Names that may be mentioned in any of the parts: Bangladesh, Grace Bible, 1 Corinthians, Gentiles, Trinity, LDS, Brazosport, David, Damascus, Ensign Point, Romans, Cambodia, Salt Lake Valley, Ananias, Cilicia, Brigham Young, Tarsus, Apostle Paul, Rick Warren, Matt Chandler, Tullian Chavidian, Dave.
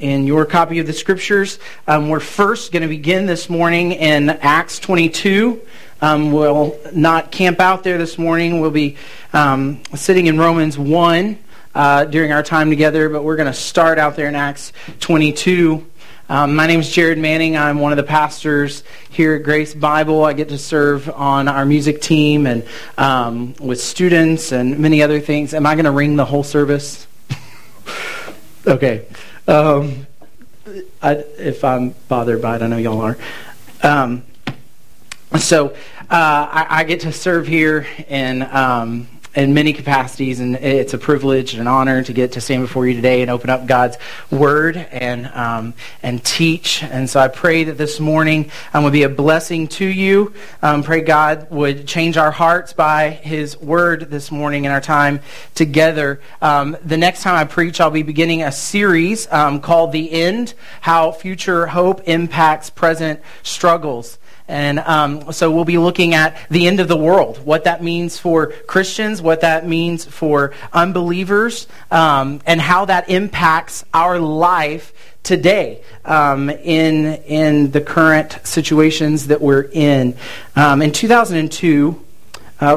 In your copy of the scriptures, we're first going to begin this morning in Acts 22. We'll not camp out there this morning. We'll be sitting in Romans 1 during our time together, but we're going to start out there in Acts 22. My name is Jared Manning. I'm one of the pastors here at Grace Bible. I get to serve on our music team and with students and many other things. Am I going to ring the whole service? Okay. If I'm bothered by it, I know y'all are. So I get to serve here in many capacities, and it's a privilege and an honor to get to stand before you today and open up God's Word and teach. And so I pray that this morning would be a blessing to you. Pray God would change our hearts by His Word this morning in our time together. The next time I preach, I'll be beginning a series called The End, How Future Hope Impacts Present Struggles. And so we'll be looking at the end of the world, what that means for Christians, what that means for unbelievers, and how that impacts our life today in the current situations that we're in. In 2002,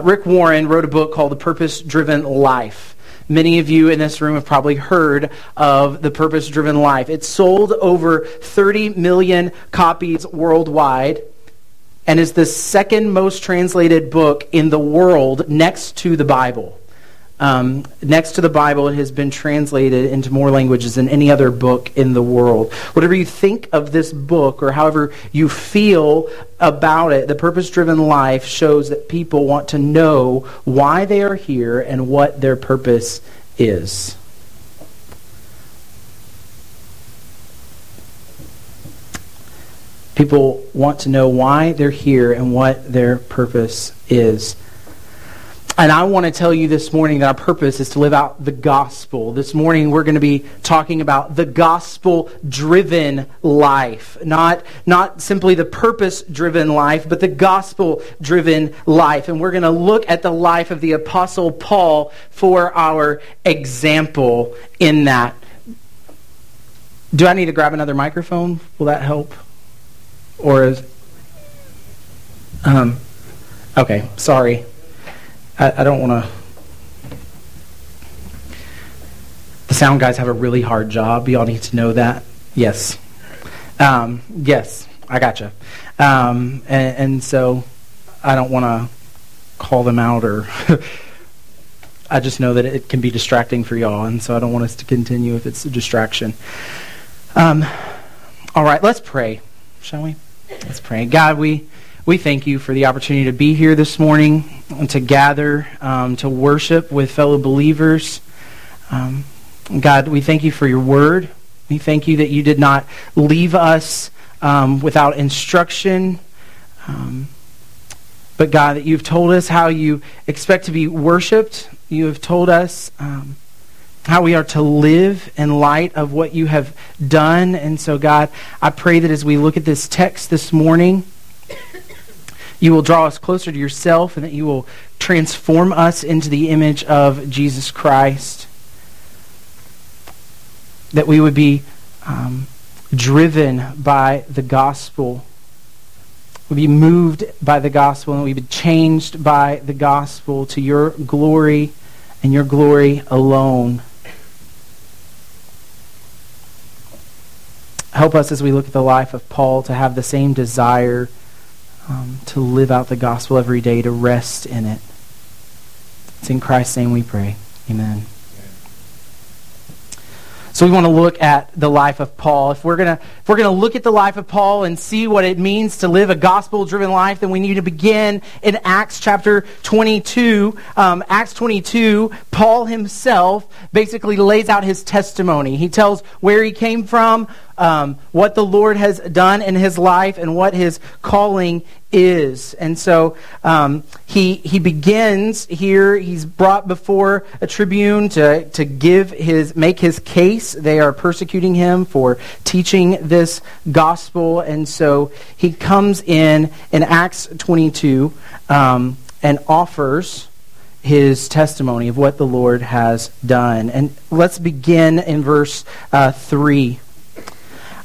Rick Warren wrote a book called The Purpose Driven Life. Many of you in this room have probably heard of The Purpose Driven Life. It sold over 30 million copies worldwide, and is the second most translated book in the world next to the Bible. Next to the Bible, it has been translated into more languages than any other book in the world. Whatever you think of this book, or however you feel about it, The Purpose-Driven Life shows that people want to know why they are here and what their purpose is. People want to know why they're here and what their purpose is. And I want to tell you this morning that our purpose is to live out the gospel. This morning we're going to be talking about the gospel-driven life. Not simply the purpose-driven life, but the gospel-driven life. And we're going to look at the life of the Apostle Paul for our example in that. Do I need to grab another microphone? Will that help? Or is... okay, sorry. I don't want to... The sound guys have a really hard job. Y'all need to know that. Yes. Yes, I gotcha. And so I don't want to call them out, or... I just know that it can be distracting for y'all, and so I don't want us to continue if it's a distraction. All right, let's pray, shall we? Let's pray. God, we thank you for the opportunity to be here this morning and to gather, to worship with fellow believers. God, we thank you for your word. We thank you that you did not leave us without instruction. But God, that you've told us how you expect to be worshipped. You have told us how we are to live in light of what you have done. And so God, I pray that as we look at this text this morning, you will draw us closer to yourself, and that you will transform us into the image of Jesus Christ. That we would be driven by the gospel. We'd be moved by the gospel, and we'd be changed by the gospel to your glory and your glory alone. Help us as we look at the life of Paul to have the same desire to live out the gospel every day, to rest in it. It's in Christ's name we pray. Amen. So we want to look at the life of Paul. If we're going to look at the life of Paul and see what it means to live a gospel-driven life, then we need to begin in Acts chapter 22. Acts 22, Paul himself basically lays out his testimony. He tells where he came from, what the Lord has done in his life, and what his calling is. And so he begins here. He's brought before a tribune to make his case. They are persecuting him for teaching this gospel. And so he comes in Acts 22 and offers his testimony of what the Lord has done. And let's begin in verse 3.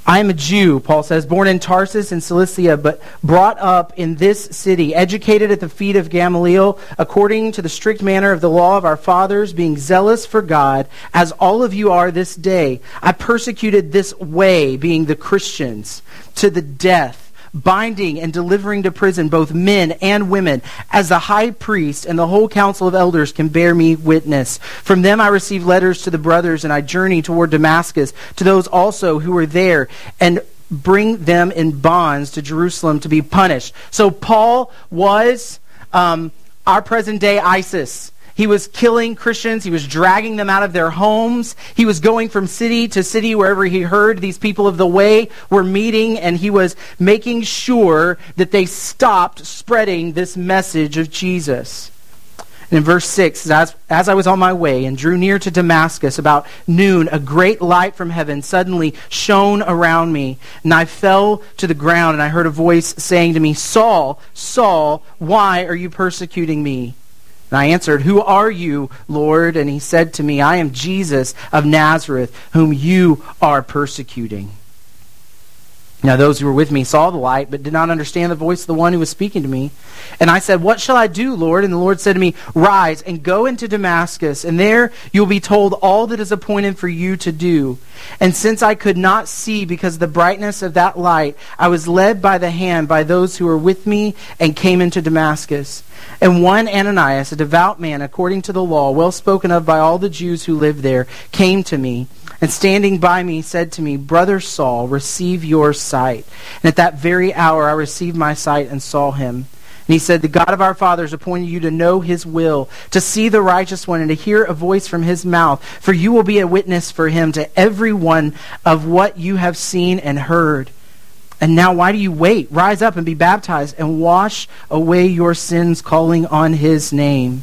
I am a Jew, Paul says, born in Tarsus in Cilicia, but brought up in this city, educated at the feet of Gamaliel, according to the strict manner of the law of our fathers, being zealous for God, as all of you are this day. I persecuted this way, being the Christians, to the death, binding and delivering to prison both men and women, as the high priest and the whole council of elders can bear me witness. From them I received letters to the brothers, and I journey toward Damascus to those also who were there, and bring them in bonds to Jerusalem to be punished. So Paul was our present-day ISIS. He was killing Christians. He was dragging them out of their homes. He was going from city to city wherever he heard these people of the way were meeting, and he was making sure that they stopped spreading this message of Jesus. And in verse 6, as I was on my way and drew near to Damascus about noon, a great light from heaven suddenly shone around me, and I fell to the ground, and I heard a voice saying to me, Saul, Saul, why are you persecuting me? And I answered, Who are you, Lord? And he said to me, I am Jesus of Nazareth, whom you are persecuting. Now those who were with me saw the light, but did not understand the voice of the one who was speaking to me. And I said, What shall I do, Lord? And the Lord said to me, Rise and go into Damascus, and there you will be told all that is appointed for you to do. And since I could not see because of the brightness of that light, I was led by the hand by those who were with me and came into Damascus. And one Ananias, a devout man according to the law, well spoken of by all the Jews who lived there, came to me. And standing by me, said to me, Brother Saul, receive your sight. And at that very hour I received my sight and saw him. And he said, The God of our fathers appointed you to know his will, to see the righteous one, and to hear a voice from his mouth. For you will be a witness for him to everyone of what you have seen and heard. And now why do you wait? Rise up and be baptized and wash away your sins, calling on his name.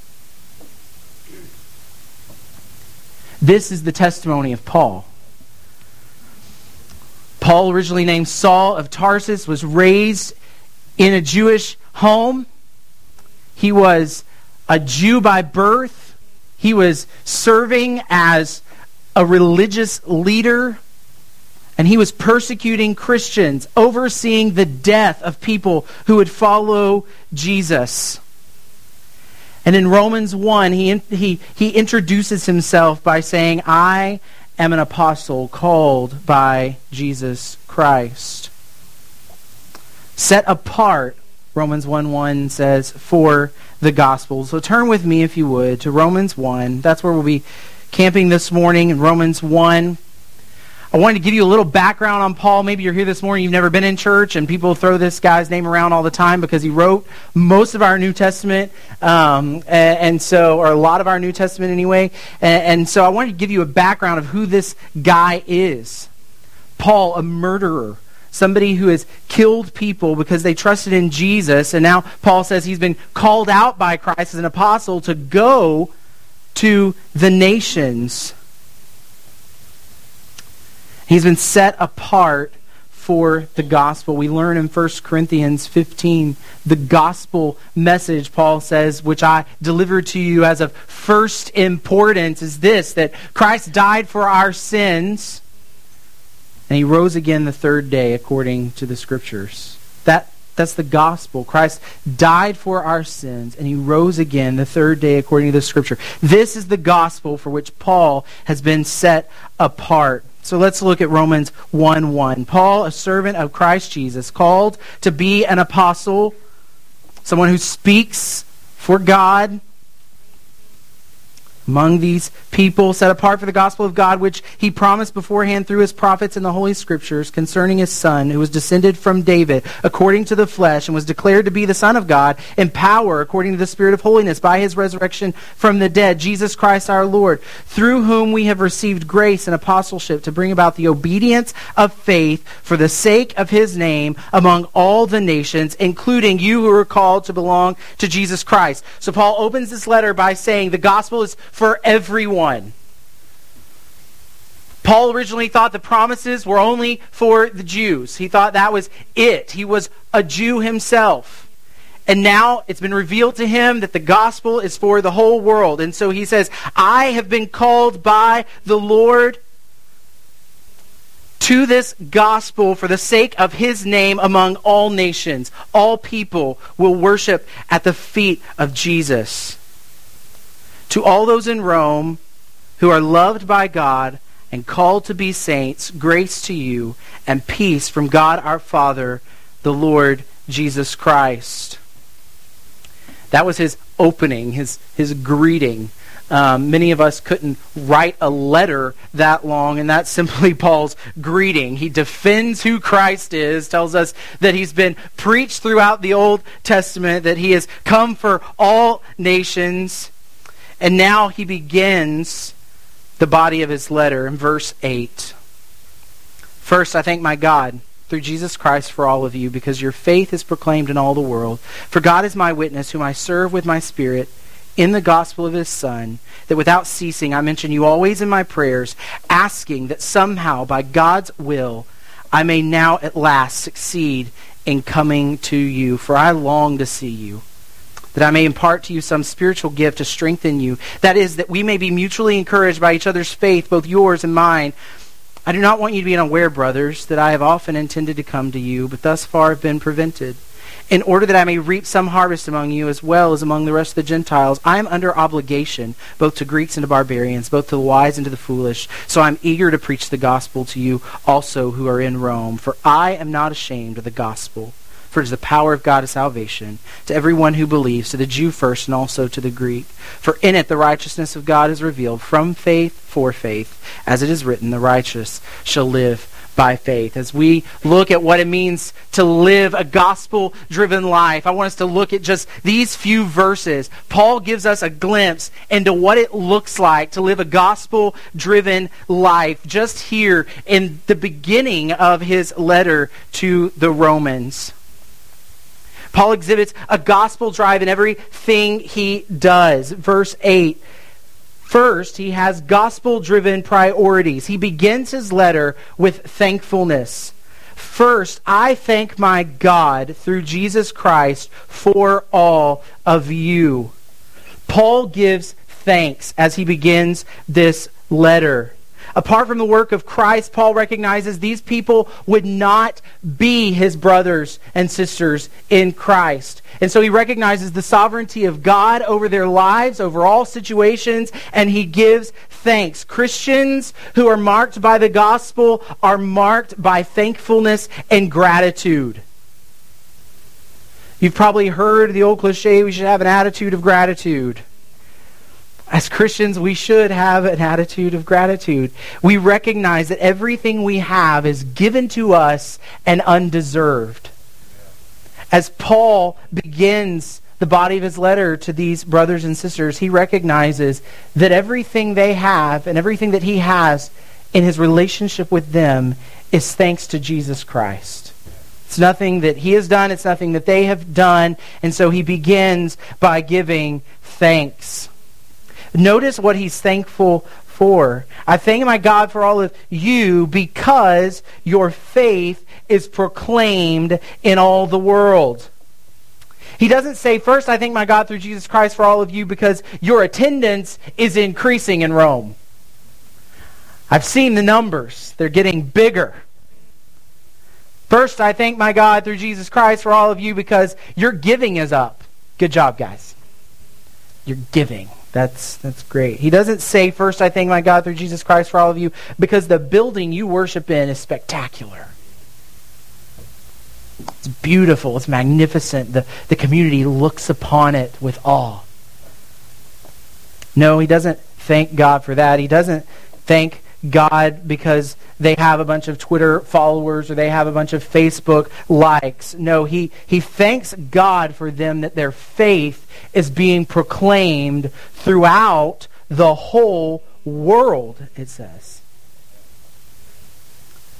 This is the testimony of Paul. Paul, originally named Saul of Tarsus, was raised in a Jewish home. He was a Jew by birth. He was serving as a religious leader. And he was persecuting Christians, overseeing the death of people who would follow Jesus. And in Romans 1, he introduces himself by saying, I am an apostle called by Jesus Christ. Set apart, Romans 1:1 says, for the gospel. So turn with me, if you would, to Romans 1. That's where we'll be camping this morning, in Romans 1. I wanted to give you a little background on Paul. Maybe you're here this morning, you've never been in church, and people throw this guy's name around all the time because he wrote most of our New Testament, or a lot of our New Testament anyway. And so I wanted to give you a background of who this guy is. Paul, a murderer. Somebody who has killed people because they trusted in Jesus. And now Paul says he's been called out by Christ as an apostle to go to the nations. He's been set apart for the gospel. We learn in 1 Corinthians 15, the gospel message, Paul says, which I delivered to you as of first importance, is this, that Christ died for our sins, and he rose again the third day according to the Scriptures. That's the gospel. Christ died for our sins, and he rose again the third day according to the Scripture. This is the gospel for which Paul has been set apart. So let's look at Romans 1:1. Paul, a servant of Christ Jesus, called to be an apostle, someone who speaks for God, among these people set apart for the gospel of God, which he promised beforehand through his prophets in the Holy Scriptures concerning his Son, who was descended from David according to the flesh and was declared to be the Son of God in power according to the Spirit of holiness by his resurrection from the dead, Jesus Christ our Lord, through whom we have received grace and apostleship to bring about the obedience of faith for the sake of his name among all the nations, including you who are called to belong to Jesus Christ. So Paul opens this letter by saying the gospel is for everyone. Paul originally thought the promises were only for the Jews. He thought that was it. He was a Jew himself. And now it's been revealed to him that the gospel is for the whole world. And so he says, I have been called by the Lord to this gospel for the sake of his name among all nations. All people will worship at the feet of Jesus. To all those in Rome who are loved by God and called to be saints, grace to you and peace from God our Father, the Lord Jesus Christ. That was his opening, his greeting. Many of us couldn't write a letter that long, and that's simply Paul's greeting. He defends who Christ is, tells us that he's been preached throughout the Old Testament, that he has come for all nations. And now he begins the body of his letter in verse 8. First, I thank my God through Jesus Christ for all of you, because your faith is proclaimed in all the world. For God is my witness, whom I serve with my spirit in the gospel of his Son, that without ceasing I mention you always in my prayers, asking that somehow by God's will I may now at last succeed in coming to you. For I long to see you, that I may impart to you some spiritual gift to strengthen you. That is, that we may be mutually encouraged by each other's faith, both yours and mine. I do not want you to be unaware, brothers, that I have often intended to come to you, but thus far have been prevented, in order that I may reap some harvest among you as well as among the rest of the Gentiles. I am under obligation both to Greeks and to barbarians, both to the wise and to the foolish. So I am eager to preach the gospel to you also who are in Rome, for I am not ashamed of the gospel. For it is the power of God to salvation, to everyone who believes, to the Jew first and also to the Greek. For in it the righteousness of God is revealed from faith for faith, as it is written, the righteous shall live by faith. As we look at what it means to live a gospel-driven life, I want us to look at just these few verses. Paul gives us a glimpse into what it looks like to live a gospel-driven life just here in the beginning of his letter to the Romans. Paul exhibits a gospel drive in everything he does. Verse 8. First, he has gospel-driven priorities. He begins his letter with thankfulness. First, I thank my God through Jesus Christ for all of you. Paul gives thanks as he begins this letter. Apart from the work of Christ, Paul recognizes these people would not be his brothers and sisters in Christ. And so he recognizes the sovereignty of God over their lives, over all situations, and he gives thanks. Christians who are marked by the gospel are marked by thankfulness and gratitude. You've probably heard the old cliche, we should have an attitude of gratitude. As Christians, we should have an attitude of gratitude. We recognize that everything we have is given to us and undeserved. As Paul begins the body of his letter to these brothers and sisters, he recognizes that everything they have and everything that he has in his relationship with them is thanks to Jesus Christ. It's nothing that he has done, it's nothing that they have done, and so he begins by giving thanks. Notice what he's thankful for. I thank my God for all of you because your faith is proclaimed in all the world. He doesn't say, first, I thank my God through Jesus Christ for all of you because your attendance is increasing in Rome. I've seen the numbers. They're getting bigger. First, I thank my God through Jesus Christ for all of you because your giving is up. Good job, guys. You're giving. That's great. He doesn't say, first I thank my God through Jesus Christ for all of you, because the building you worship in is spectacular. It's beautiful. It's magnificent. The community looks upon it with awe. No, he doesn't thank God for that. He doesn't thank God because they have a bunch of Twitter followers or they have a bunch of Facebook likes. No, he thanks God for them that their faith is being proclaimed throughout the whole world, it says.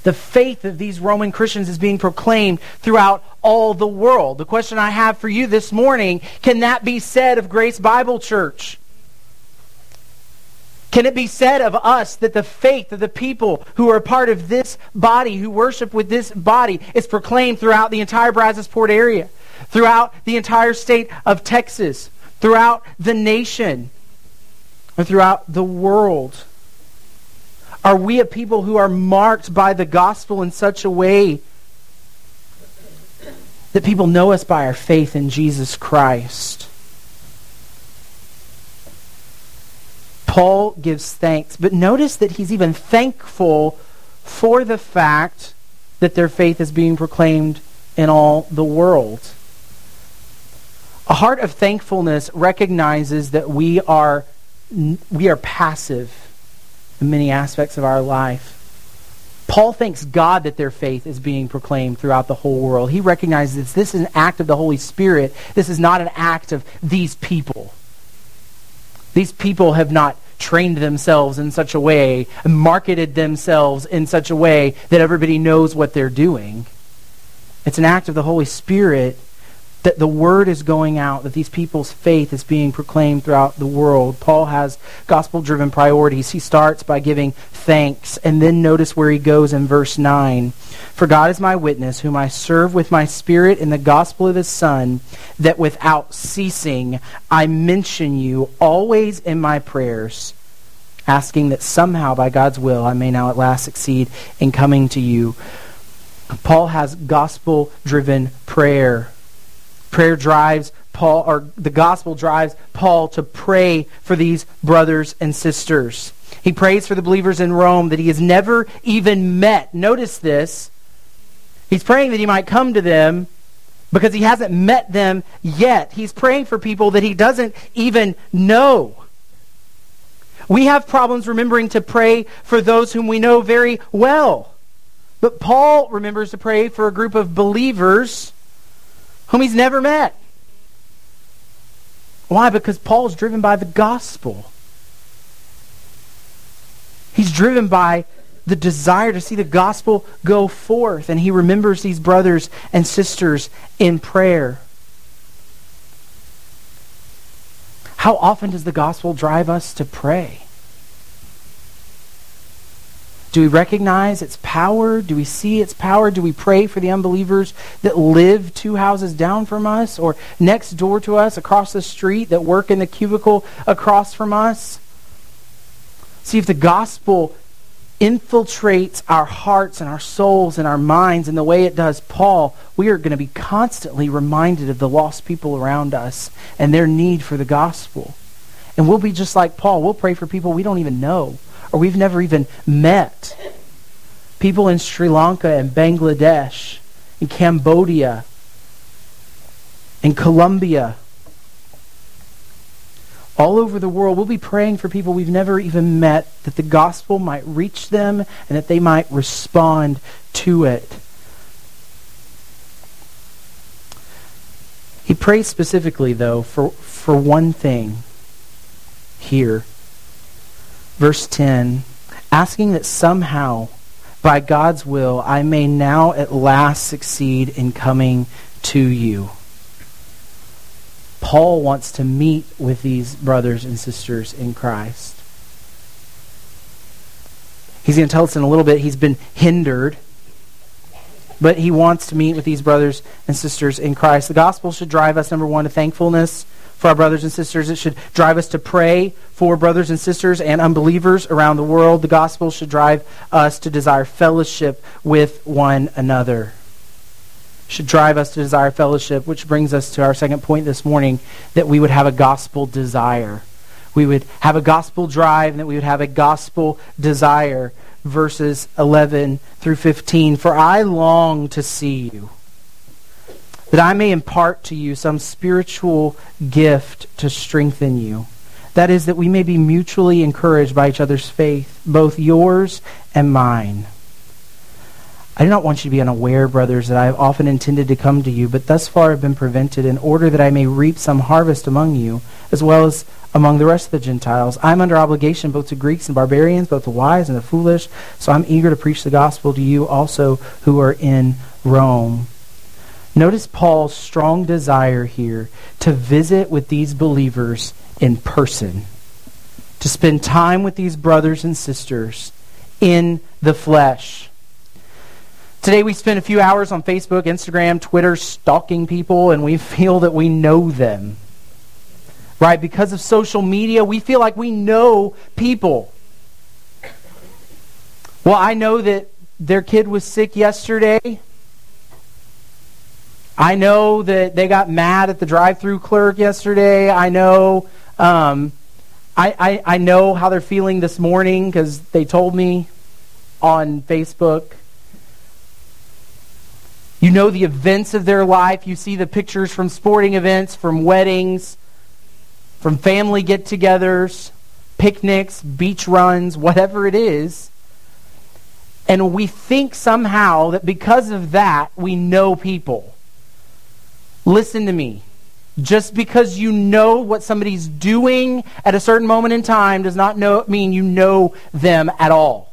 The faith of these Roman Christians is being proclaimed throughout all the world. The question I have for you this morning, can that be said of Grace Bible Church? Can it be said of us that the faith of the people who are part of this body, who worship with this body, is proclaimed throughout the entire Brazosport area, throughout the entire state of Texas, throughout the nation, or throughout the world? Are we a people who are marked by the gospel in such a way that people know us by our faith in Jesus Christ? Paul gives thanks, but notice that he's even thankful for the fact that their faith is being proclaimed in all the world. A heart of thankfulness recognizes that we are passive in many aspects of our life. Paul thanks God that their faith is being proclaimed throughout the whole world. He recognizes this is an act of the Holy Spirit. This is not an act of these people. These people have not trained themselves in such a way, marketed themselves in such a way that everybody knows what they're doing. It's an act of the Holy Spirit that the word is going out, that these people's faith is being proclaimed throughout the world. Paul has gospel-driven priorities. He starts by giving thanks, and then notice where he goes in verse 9. For God is my witness, whom I serve with my spirit in the gospel of his Son, that without ceasing I mention you always in my prayers, asking that somehow by God's will I may now at last succeed in coming to you. Paul has gospel-driven prayer. Prayer drives Paul, or the gospel drives Paul to pray for these brothers and sisters. He prays for the believers in Rome that he has never even met. Notice this. He's praying that he might come to them because he hasn't met them yet. He's praying for people that he doesn't even know. We have problems remembering to pray for those whom we know very well. But Paul remembers to pray for a group of believers whom he's never met. Why? Because Paul's driven by the gospel. He's driven by the desire to see the gospel go forth, and he remembers these brothers and sisters in prayer. How often does the gospel drive us to pray? Do we recognize its power? Do we see its power? Do we pray for the unbelievers that live two houses down from us or next door to us, across the street, that work in the cubicle across from us? See, if the gospel infiltrates our hearts and our souls and our minds in the way it does Paul, we are going to be constantly reminded of the lost people around us and their need for the gospel. And we'll be just like Paul. We'll pray for people we don't even know, or we've never even met. People in Sri Lanka and Bangladesh, in Cambodia, in Colombia, all over the world, we'll be praying for people we've never even met, that the gospel might reach them and that they might respond to it. He prays specifically, though, for one thing here. Verse 10, asking that somehow, by God's will, I may now at last succeed in coming to you. Paul wants to meet with these brothers and sisters in Christ. He's going to tell us in a little bit he's been hindered, but he wants to meet with these brothers and sisters in Christ. The gospel should drive us, number one, to thankfulness for our brothers and sisters. It should drive us to pray for brothers and sisters and unbelievers around the world. The gospel should drive us to desire fellowship with one another. It should drive us to desire fellowship, which brings us to our second point this morning, that we would have a gospel desire. We would have a gospel drive, and that we would have a gospel desire. Verses 11 through 15, for I long to see you, that I may impart to you some spiritual gift to strengthen you. That is, that we may be mutually encouraged by each other's faith, both yours and mine. I do not want you to be unaware, brothers, that I have often intended to come to you, but thus far have been prevented, in order that I may reap some harvest among you, as well as among the rest of the Gentiles. I am under obligation both to Greeks and barbarians, both to wise and the foolish, so I am eager to preach the gospel to you also who are in Rome. Notice Paul's strong desire here to visit with these believers in person, to spend time with these brothers and sisters in the flesh. Today we spend a few hours on Facebook, Instagram, Twitter, stalking people, and we feel that we know them. Right? Because of social media, we feel like we know people. Well, I know that their kid was sick yesterday. I know that they got mad at the drive-thru clerk yesterday. I know, I know how they're feeling this morning because they told me on Facebook. You know the events of their life. You see the pictures from sporting events, from weddings, from family get-togethers, picnics, beach runs, whatever it is. And we think somehow that because of that, we know people. Listen to me. Just because you know what somebody's doing at a certain moment in time does not mean you know them at all.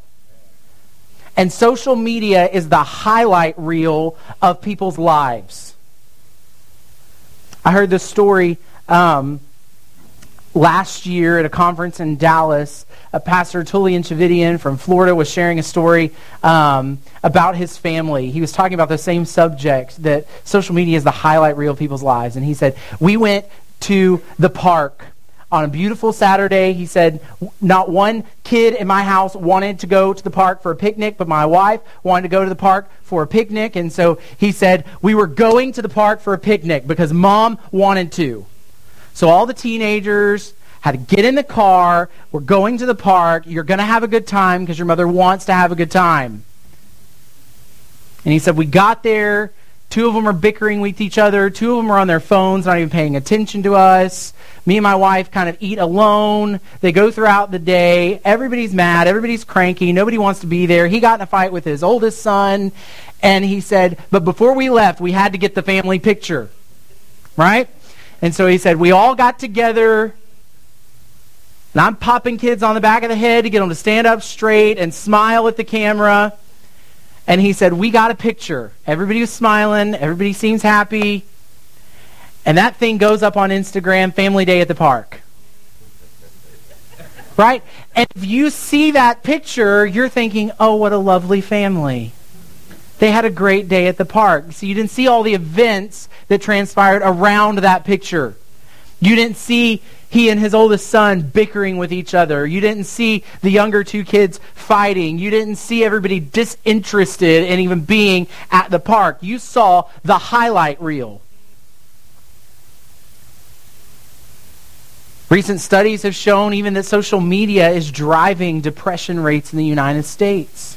And social media is the highlight reel of people's lives. I heard this story last year at a conference in Dallas. Pastor Tullian Chavidian from Florida was sharing a story about his family. He was talking about the same subject, that social media is the highlight reel of people's lives. And he said, we went to the park on a beautiful Saturday. He said, not one kid in my house wanted to go to the park for a picnic, but my wife wanted to go to the park for a picnic. And so he said, we were going to the park for a picnic because mom wanted to. So all the teenagers had to get in the car. We're going to the park. You're going to have a good time because your mother wants to have a good time. And he said, we got there. Two of them are bickering with each other. Two of them are on their phones, not even paying attention to us. Me and my wife kind of eat alone. They go throughout the day. Everybody's mad. Everybody's cranky. Nobody wants to be there. He got in a fight with his oldest son. And he said, but before we left, we had to get the family picture. Right? And so he said, we all got together. And I'm popping kids on the back of the head to get them to stand up straight and smile at the camera. And he said, we got a picture. Everybody was smiling. Everybody seems happy. And that thing goes up on Instagram, family day at the park. Right? And if you see that picture, you're thinking, oh, what a lovely family. They had a great day at the park. So you didn't see all the events that transpired around that picture. You didn't see he and his oldest son bickering with each other. You didn't see the younger two kids fighting. You didn't see everybody disinterested in even being at the park. You saw the highlight reel. Recent studies have shown even that social media is driving depression rates in the United States.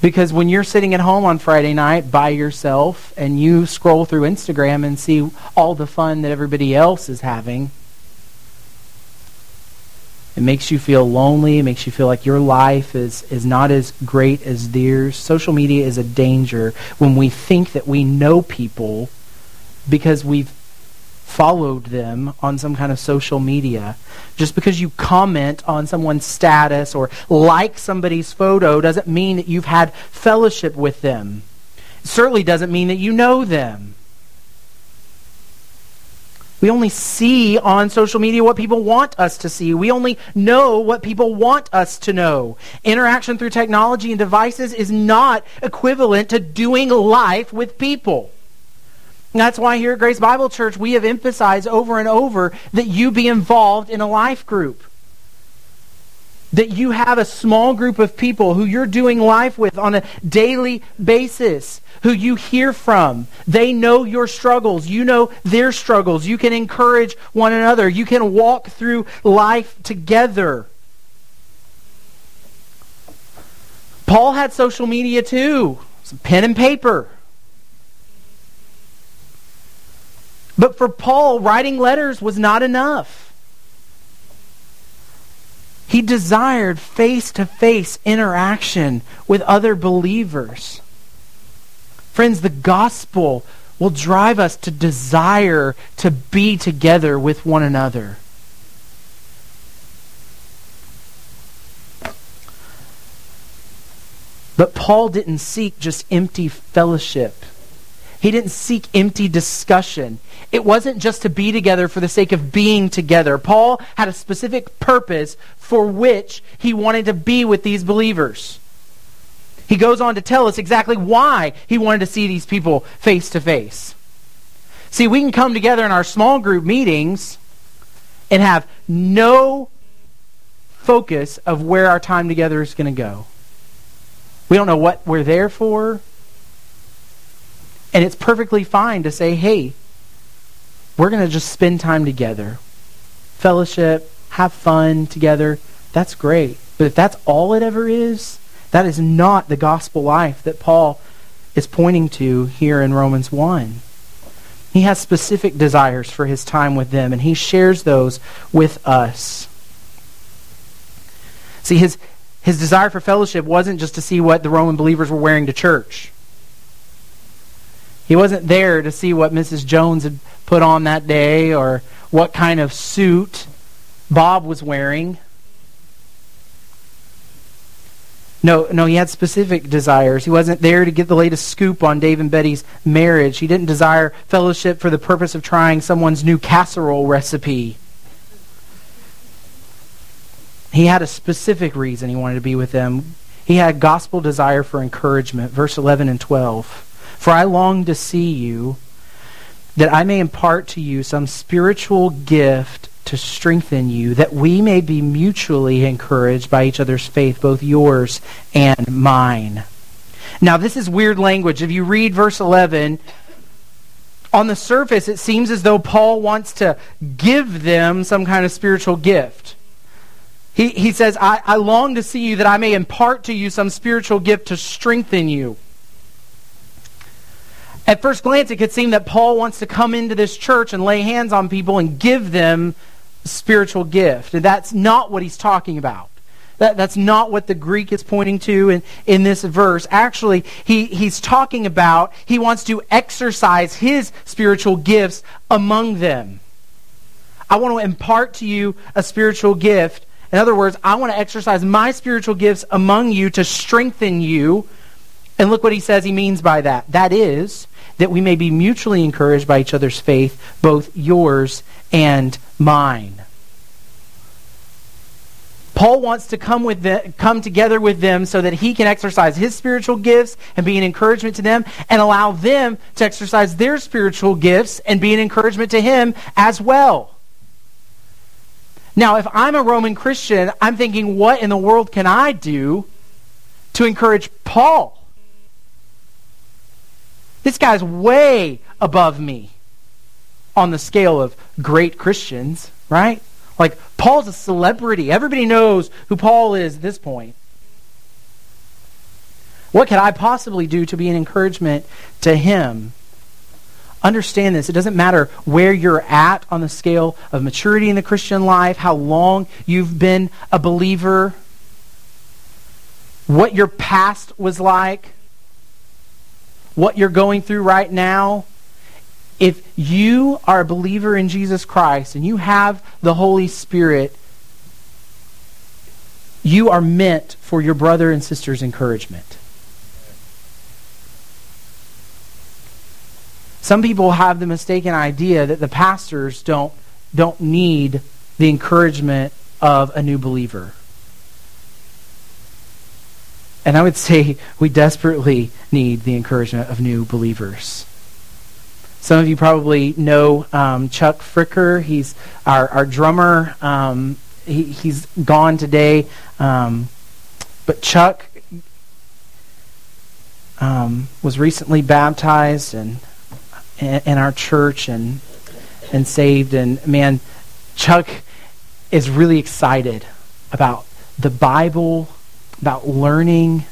Because when you're sitting at home on Friday night by yourself and you scroll through Instagram and see all the fun that everybody else is having, it makes you feel lonely. It makes you feel like your life is not as great as theirs. Social media is a danger when we think that we know people because we've followed them on some kind of social media. Just because you comment on someone's status or like somebody's photo doesn't mean that you've had fellowship with them. It certainly doesn't mean that you know them. We only see on social media what people want us to see. We only know what people want us to know. Interaction through technology and devices is not equivalent to doing life with people. And that's why here at Grace Bible Church, we have emphasized over and over that you be involved in a life group. That you have a small group of people who you're doing life with on a daily basis, who you hear from. They know your struggles. You know their struggles. You can encourage one another. You can walk through life together. Paul had social media too. Some pen and paper. But for Paul, writing letters was not enough. He desired face-to-face interaction with other believers. Friends, the gospel will drive us to desire to be together with one another. But Paul didn't seek just empty fellowship. He didn't seek empty discussion. It wasn't just to be together for the sake of being together. Paul had a specific purpose for which he wanted to be with these believers. He goes on to tell us exactly why he wanted to see these people face to face. See, we can come together in our small group meetings and have no focus of where our time together is going to go. We don't know what we're there for. And it's perfectly fine to say, hey, we're going to just spend time together. Fellowship, have fun together. That's great. But if that's all it ever is, that is not the gospel life that Paul is pointing to here in Romans 1. He has specific desires for his time with them, and he shares those with us. See, his desire for fellowship wasn't just to see what the Roman believers were wearing to church. He wasn't there to see what Mrs. Jones had put on that day or what kind of suit Bob was wearing. No, he had specific desires. He wasn't there to get the latest scoop on Dave and Betty's marriage. He didn't desire fellowship for the purpose of trying someone's new casserole recipe. He had a specific reason he wanted to be with them. He had a gospel desire for encouragement. Verse 11 and 12. For I long to see you, that I may impart to you some spiritual gift to strengthen you, that we may be mutually encouraged by each other's faith, both yours and mine. Now, this is weird language. If you read verse 11, on the surface, it seems as though Paul wants to give them some kind of spiritual gift. He says, I long to see you, that I may impart to you some spiritual gift to strengthen you. At first glance, it could seem that Paul wants to come into this church and lay hands on people and give them spiritual gift. And that's not what he's talking about. That's not what the Greek is pointing to in this verse. Actually, he's talking about he wants to exercise his spiritual gifts among them. I want to impart to you a spiritual gift. In other words, I want to exercise my spiritual gifts among you to strengthen you. And look what he says he means by that. That is, that we may be mutually encouraged by each other's faith, both yours and mine. Paul wants to come together with them so that he can exercise his spiritual gifts and be an encouragement to them, and allow them to exercise their spiritual gifts and be an encouragement to him as well. Now, if I'm a Roman Christian, I'm thinking, what in the world can I do to encourage Paul? This guy's way above me on the scale of great Christians, right? Like, Paul's a celebrity. Everybody knows who Paul is at this point. What could I possibly do to be an encouragement to him? Understand this. It doesn't matter where you're at on the scale of maturity in the Christian life, how long you've been a believer, what your past was like, what you're going through right now. If you are a believer in Jesus Christ and you have the Holy Spirit, you are meant for your brother and sister's encouragement. Some people have the mistaken idea that the pastors don't need the encouragement of a new believer. And I would say we desperately need the encouragement of new believers. Some of you probably know Chuck Fricker. He's our drummer. He's gone today. But Chuck was recently baptized and in our church and saved. And man, Chuck is really excited about the Bible, about learning,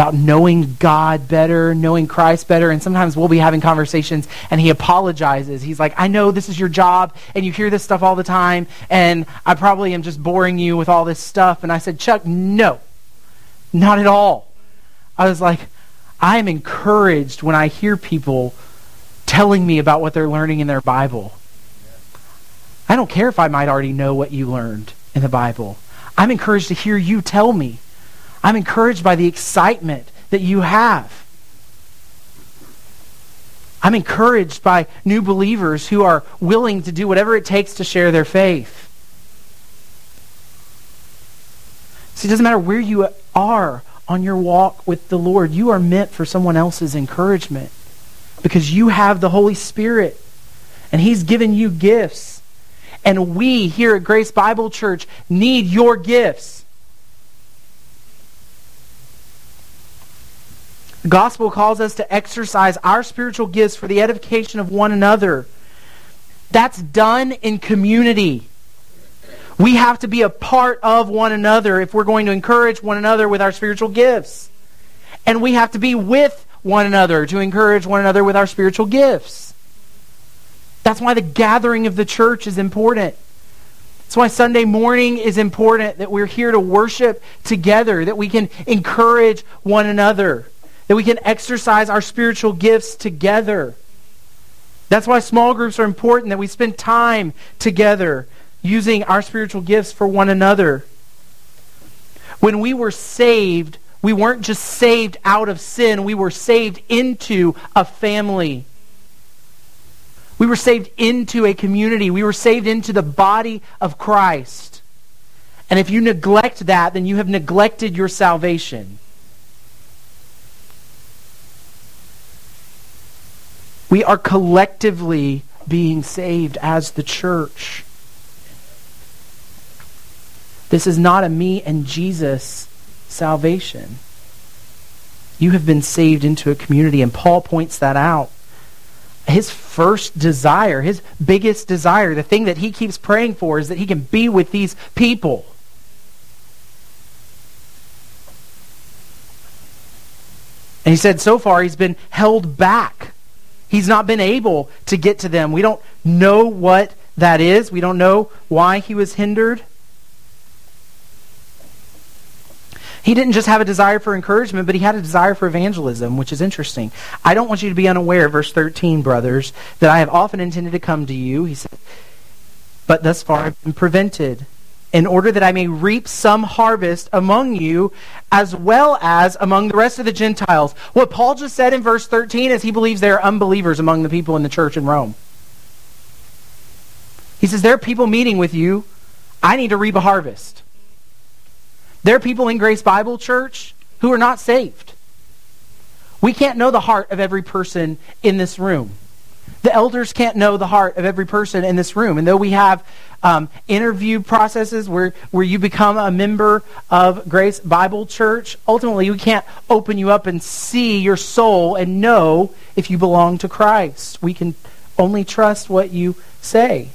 about knowing God better, knowing Christ better, and sometimes we'll be having conversations and he apologizes. He's like, I know this is your job and you hear this stuff all the time and I probably am just boring you with all this stuff. And I said, Chuck, no, not at all. I was like, I am encouraged when I hear people telling me about what they're learning in their Bible. I don't care if I might already know what you learned in the Bible. I'm encouraged to hear you tell me. I'm encouraged by the excitement that you have. I'm encouraged by new believers who are willing to do whatever it takes to share their faith. See, it doesn't matter where you are on your walk with the Lord. You are meant for someone else's encouragement because you have the Holy Spirit and he's given you gifts. And we here at Grace Bible Church need your gifts. The gospel calls us to exercise our spiritual gifts for the edification of one another. That's done in community. We have to be a part of one another if we're going to encourage one another with our spiritual gifts. And we have to be with one another to encourage one another with our spiritual gifts. That's why the gathering of the church is important. That's why Sunday morning is important, that we're here to worship together, that we can encourage one another, that we can exercise our spiritual gifts together. That's why small groups are important, that we spend time together using our spiritual gifts for one another. When we were saved, we weren't just saved out of sin, we were saved into a family. We were saved into a community. We were saved into the body of Christ. And if you neglect that, then you have neglected your salvation. We are collectively being saved as the church. This is not a me and Jesus salvation. You have been saved into a community, and Paul points that out. His first desire, his biggest desire, the thing that he keeps praying for is that he can be with these people. And he said so far he's been held back. He's not been able to get to them. We don't know what that is. We don't know why he was hindered. He didn't just have a desire for encouragement, but he had a desire for evangelism, which is interesting. I don't want you to be unaware, verse 13, brothers, that I have often intended to come to you, he said, but thus far I've been prevented, in order that I may reap some harvest among you as well as among the rest of the Gentiles. What Paul just said in verse 13 is he believes there are unbelievers among the people in the church in Rome. He says, there are people meeting with you. I need to reap a harvest. There are people in Grace Bible Church who are not saved. We can't know the heart of every person in this room. The elders can't know the heart of every person in this room. And though we have interview processes where you become a member of Grace Bible Church, ultimately we can't open you up and see your soul and know if you belong to Christ. We can only trust what you say.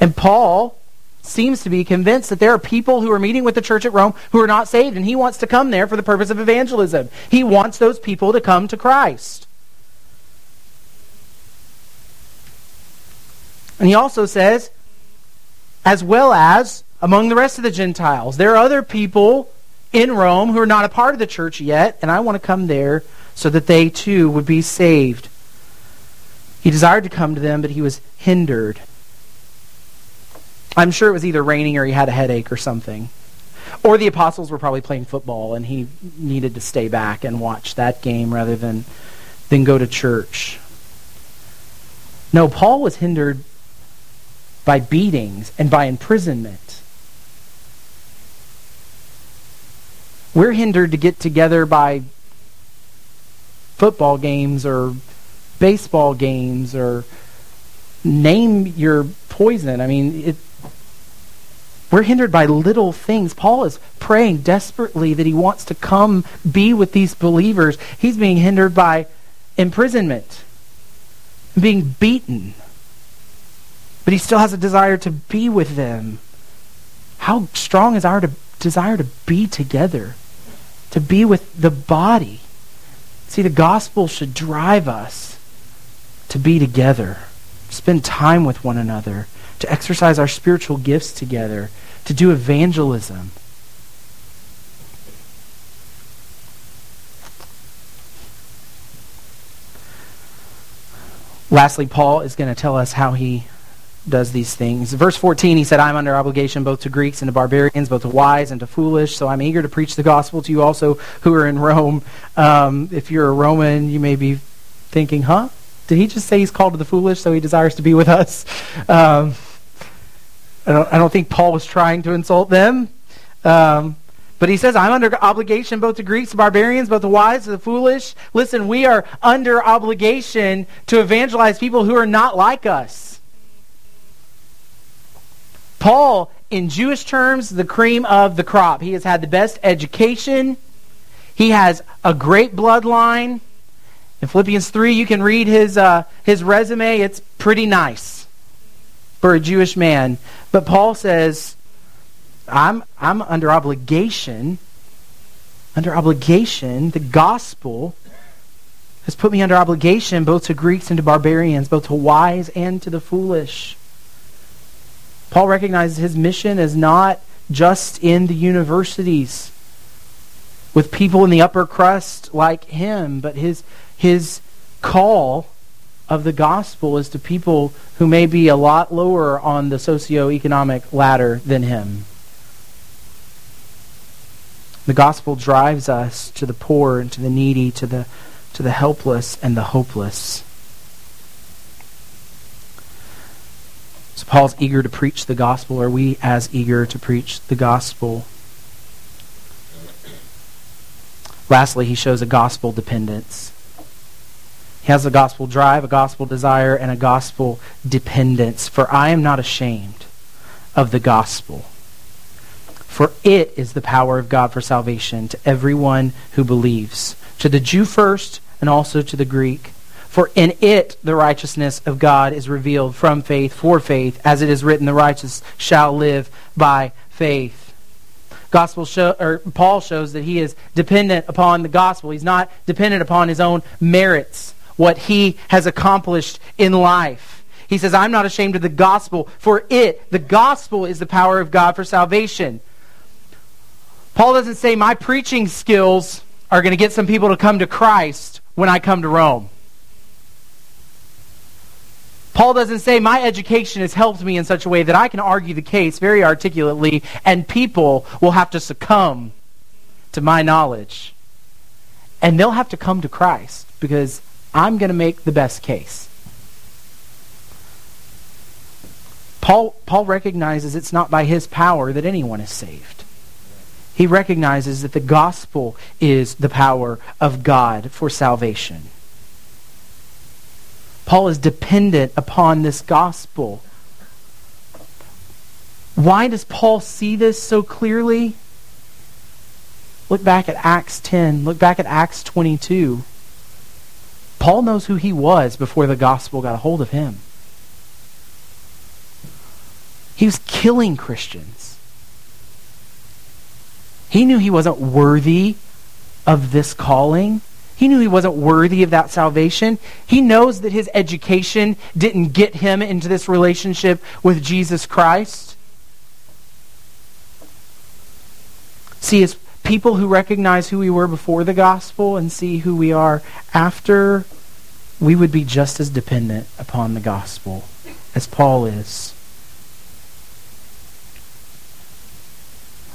And Paul seems to be convinced that there are people who are meeting with the church at Rome who are not saved, and he wants to come there for the purpose of evangelism. He wants those people to come to Christ. And he also says, as well as among the rest of the Gentiles. There are other people in Rome who are not a part of the church yet, and I want to come there so that they too would be saved. He desired to come to them, but he was hindered. I'm sure it was either raining or he had a headache or something. Or the apostles were probably playing football and he needed to stay back and watch that game rather than go to church. No, Paul was hindered by beatings and by imprisonment. We're hindered to get together by football games or baseball games or name your poison. I mean, we're hindered by little things. Paul is praying desperately that he wants to come be with these believers. He's being hindered by imprisonment, being beaten, but he still has a desire to be with them. How strong is our desire to be together? to be with the body. See, the gospel should drive us to be together, spend time with one another, to exercise our spiritual gifts together, to do evangelism. Lastly, Paul is going to tell us how he does these things. Verse 14, he said, I am under obligation both to Greeks and to barbarians, both to wise and to foolish, so I'm eager to preach the gospel to you also who are in Rome. If you're a Roman, you may be thinking, huh? Did he just say he's called to the foolish, so he desires to be with us? I don't think Paul was trying to insult them. But he says, I'm under obligation both to Greeks and barbarians, both the wise and the foolish. Listen, we are under obligation to evangelize people who are not like us. Paul, in Jewish terms, the cream of the crop. He has had the best education. He has a great bloodline. In Philippians 3, you can read his resume. It's pretty nice for a Jewish man. But Paul says, I'm under obligation, the gospel has put me under obligation both to Greeks and to barbarians, both to wise and to the foolish. Paul recognizes his mission is not just in the universities with people in the upper crust like him, but his call of the gospel is to people who may be a lot lower on the socioeconomic ladder than him. The gospel drives us to the poor and to the needy, to the helpless and the hopeless. So Paul's eager to preach the gospel. Are we as eager to preach the gospel? Lastly, he shows a gospel dependence. He has a gospel drive, a gospel desire, and a gospel dependence. For I am not ashamed of the gospel. For it is the power of God for salvation to everyone who believes, to the Jew first and also to the Greek. For in it the righteousness of God is revealed from faith for faith, as it is written, the righteous shall live by faith. Paul shows that he is dependent upon the gospel. He's not dependent upon his own merits, what he has accomplished in life. He says, I'm not ashamed of the gospel, for it, the gospel, is the power of God for salvation. Paul doesn't say my preaching skills are going to get some people to come to Christ when I come to Rome. Paul doesn't say my education has helped me in such a way that I can argue the case very articulately and people will have to succumb to my knowledge. And they'll have to come to Christ because I'm going to make the best case. Paul recognizes it's not by his power that anyone is saved. He recognizes that the gospel is the power of God for salvation. Paul is dependent upon this gospel. Why does Paul see this so clearly? Look back at Acts 10. Look back at Acts 22. Paul knows who he was before the gospel got a hold of him. He was killing Christians. He knew he wasn't worthy of this calling. He knew he wasn't worthy of that salvation. He knows that his education didn't get him into this relationship with Jesus Christ. See, as people who recognize who we were before the gospel and see who we are after, we would be just as dependent upon the gospel as Paul is.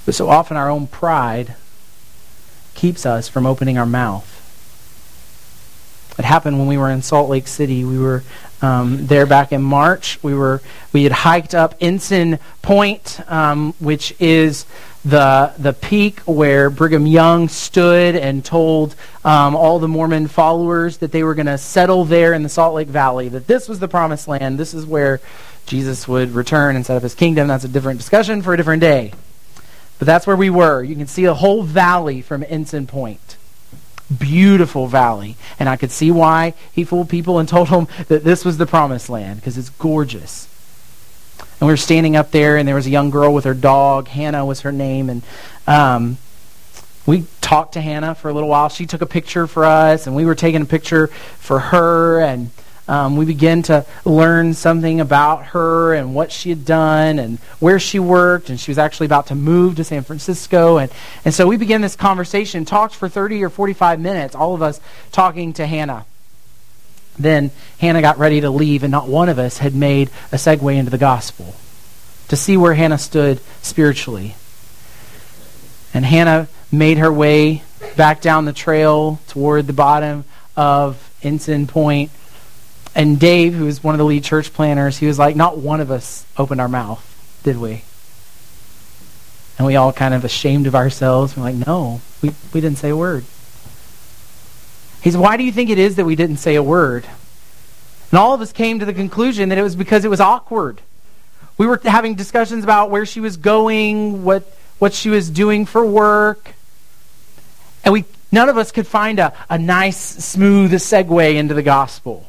But so often our own pride keeps us from opening our mouth. It happened when we were in Salt Lake City. We were there back in March. We had hiked up Ensign Point, which is the peak where Brigham Young stood and told all the Mormon followers that they were going to settle there in the Salt Lake Valley, that this was the promised land. This is where Jesus would return and set up his kingdom. That's a different discussion for a different day. But that's where we were. You can see a whole valley from Ensign Point. Beautiful valley. And I could see why he fooled people and told them that this was the promised land, because it's gorgeous. And we were standing up there, and there was a young girl with her dog. Hannah was her name. And We talked to Hannah for a little while. She took a picture for us, and we were taking a picture for her, and we began to learn something about her and what she had done and where she worked, and she was actually about to move to San Francisco. And so we began this conversation, talked for 30 or 45 minutes, all of us talking to Hannah. Then Hannah got ready to leave, and not one of us had made a segue into the gospel to see where Hannah stood spiritually. And Hannah made her way back down the trail toward the bottom of Ensign Point. And Dave, who was one of the lead church planners, he was like, not one of us opened our mouth, did we? And we all kind of ashamed of ourselves. We're like, no, we didn't say a word. He said, why do you think it is that we didn't say a word? And all of us came to the conclusion that it was because it was awkward. We were having discussions about where she was going, what she was doing for work. And none of us could find a nice, smooth segue into the gospel.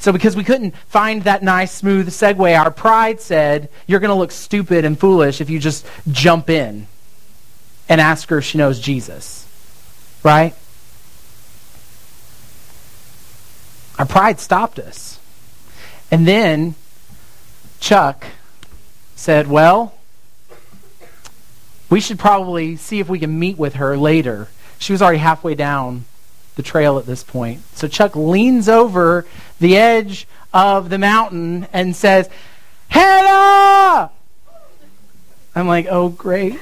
So because we couldn't find that nice, smooth segue, our pride said, you're going to look stupid and foolish if you just jump in and ask her if she knows Jesus. Right? Our pride stopped us. And then Chuck said, well, we should probably see if we can meet with her later. She was already halfway down the trail at this point. So Chuck leans over the edge of the mountain and says, Hannah! I'm like, oh, great.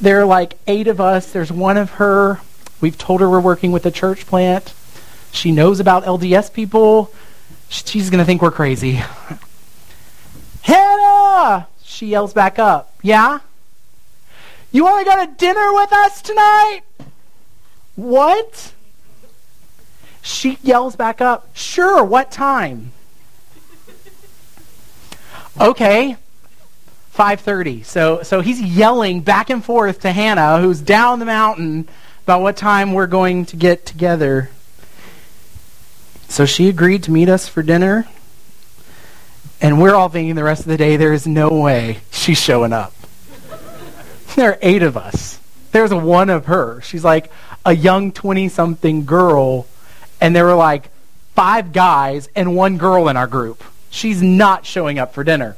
There are like 8 of us. There's one of her. We've told her we're working with a church plant. She knows about LDS people. She's going to think we're crazy. Hannah! She yells back up. Yeah? You want to go to dinner with us tonight? What? She yells back up. Sure, what time? Okay, 5:30. So he's yelling back and forth to Hannah, who's down the mountain, about what time we're going to get together. So she agreed to meet us for dinner. And we're all thinking the rest of the day, there is no way she's showing up. There are 8 of us. There's one of her. She's like a young 20-something girl. And there were like 5 guys and 1 girl in our group. She's not showing up for dinner.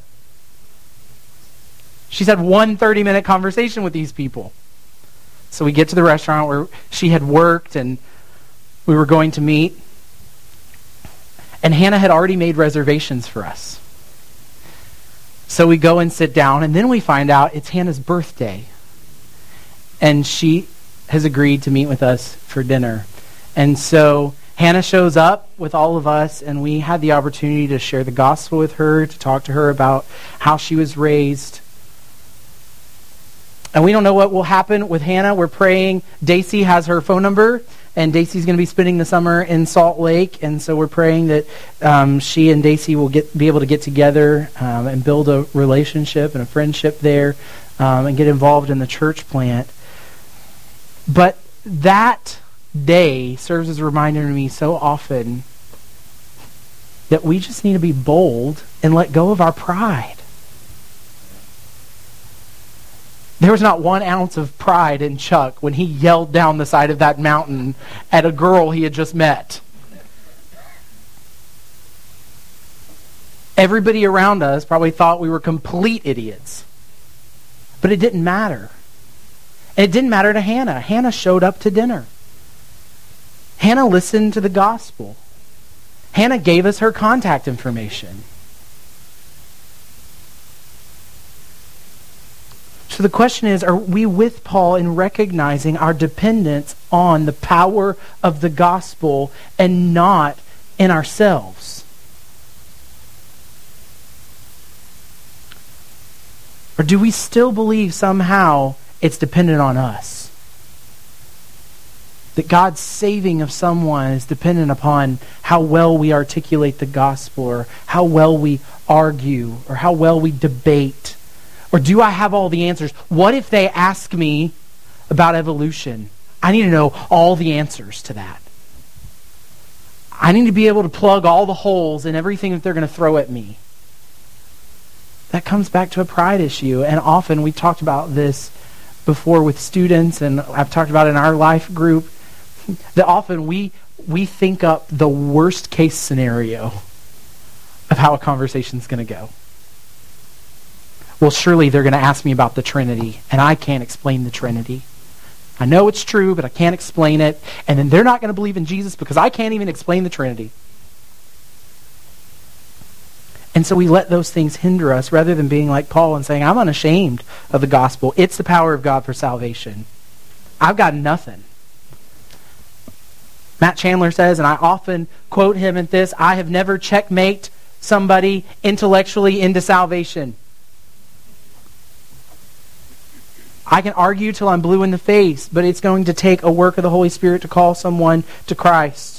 She's had one 30-minute conversation with these people. So we get to the restaurant where she had worked and we were going to meet. And Hannah had already made reservations for us. So we go and sit down, and then we find out it's Hannah's birthday. And she has agreed to meet with us for dinner. And so Hannah shows up with all of us, and we had the opportunity to share the gospel with her, to talk to her about how she was raised. And we don't know what will happen with Hannah. We're praying. Daisy has her phone number. And Daisy's going to be spending the summer in Salt Lake, and so we're praying that she and Daisy will be able to get together and build a relationship and a friendship there and get involved in the church plant. But that day serves as a reminder to me so often that we just need to be bold and let go of our pride. There was not 1 ounce of pride in Chuck when he yelled down the side of that mountain at a girl he had just met. Everybody around us probably thought we were complete idiots. But it didn't matter. And it didn't matter to Hannah. Hannah showed up to dinner. Hannah listened to the gospel. Hannah gave us her contact information. So the question is, are we with Paul in recognizing our dependence on the power of the gospel and not in ourselves? Or do we still believe somehow it's dependent on us? That God's saving of someone is dependent upon how well we articulate the gospel, or how well we argue, or how well we debate. Or do I have all the answers? What if they ask me about evolution? I need to know all the answers to that. I need to be able to plug all the holes in everything that they're going to throw at me. that comes back to a pride issue. And often we talked about this before with students, and I've talked about in our life group, that often we think up the worst case scenario of how a conversation's going to go. Well, surely they're going to ask me about the Trinity, and I can't explain the Trinity. I know it's true, but I can't explain it. And then they're not going to believe in Jesus because I can't even explain the Trinity. And so we let those things hinder us rather than being like Paul and saying, I'm unashamed of the gospel. It's the power of God for salvation. I've got nothing. Matt Chandler says, and I often quote him at this, I have never checkmate somebody intellectually into salvation. I can argue till I'm blue in the face, but it's going to take a work of the Holy Spirit to call someone to Christ.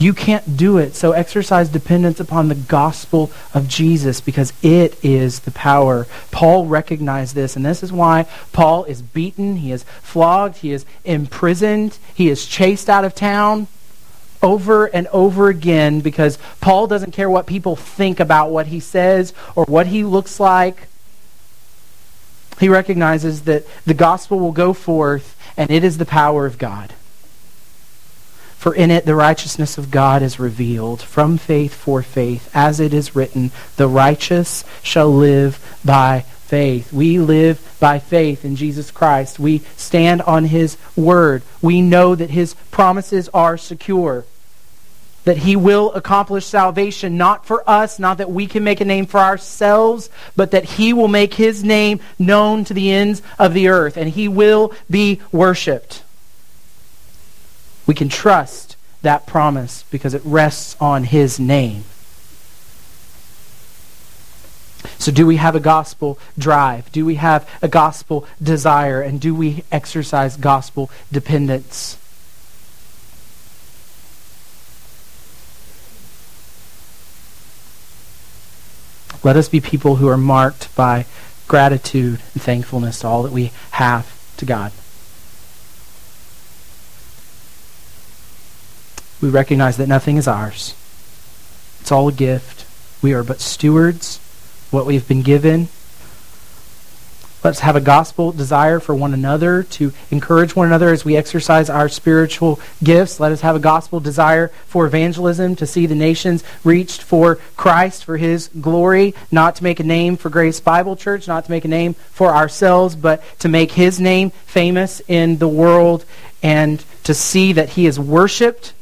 You can't do it, so exercise dependence upon the gospel of Jesus because it is the power. Paul recognized this, and this is why Paul is beaten, he is flogged, he is imprisoned, he is chased out of town over and over again because Paul doesn't care what people think about what he says or what he looks like. He recognizes that the gospel will go forth and it is the power of God. For in it the righteousness of God is revealed, from faith for faith, as it is written, the righteous shall live by faith. We live by faith in Jesus Christ. We stand on His Word. We know that His promises are secure, that He will accomplish salvation, not for us, not that we can make a name for ourselves, but that He will make His name known to the ends of the earth, and He will be worshipped. We can trust that promise because it rests on His name. So do we have a gospel drive? Do we have a gospel desire? And do we exercise gospel dependence? Let us be people who are marked by gratitude and thankfulness to all that we have to God. We recognize that nothing is ours. It's all a gift. We are but stewards of what we've been given. Let's have a gospel desire for one another, to encourage one another as we exercise our spiritual gifts. Let us have a gospel desire for evangelism, to see the nations reached for Christ, for His glory, not to make a name for Grace Bible Church, not to make a name for ourselves, but to make His name famous in the world and to see that He is worshipped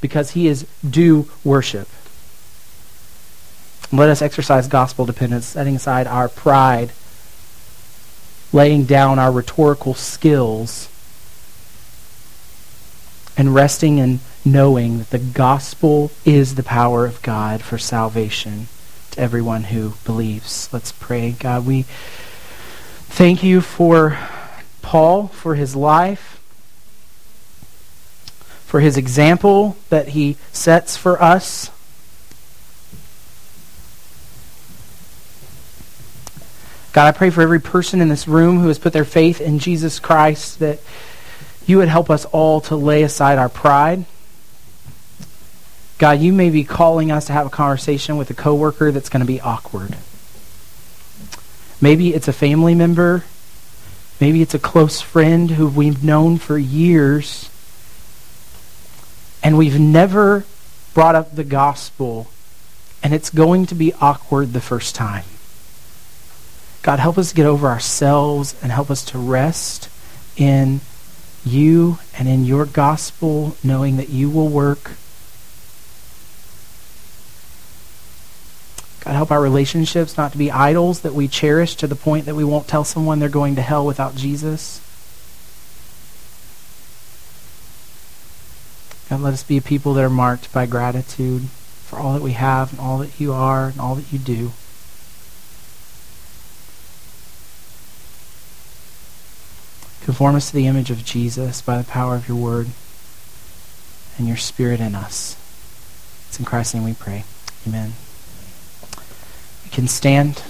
because He is due worship. Let us exercise gospel dependence, setting aside our pride, laying down our rhetorical skills, and resting in knowing that the gospel is the power of God for salvation to everyone who believes. Let's pray. God, we thank You for Paul, for his life, for his example that he sets for us. God, I pray for every person in this room who has put their faith in Jesus Christ, that You would help us all to lay aside our pride. God, You may be calling us to have a conversation with a coworker that's going to be awkward. Maybe it's a family member. Maybe it's a close friend who we've known for years, and we've never brought up the gospel, and it's going to be awkward the first time. God, help us get over ourselves and help us to rest in You and in Your gospel, knowing that You will work. God, help our relationships not to be idols that we cherish to the point that we won't tell someone they're going to hell without Jesus. God, let us be a people that are marked by gratitude for all that we have and all that You are and all that You do. Conform us to the image of Jesus by the power of Your Word and Your Spirit in us. It's in Christ's name we pray. Amen. You can stand.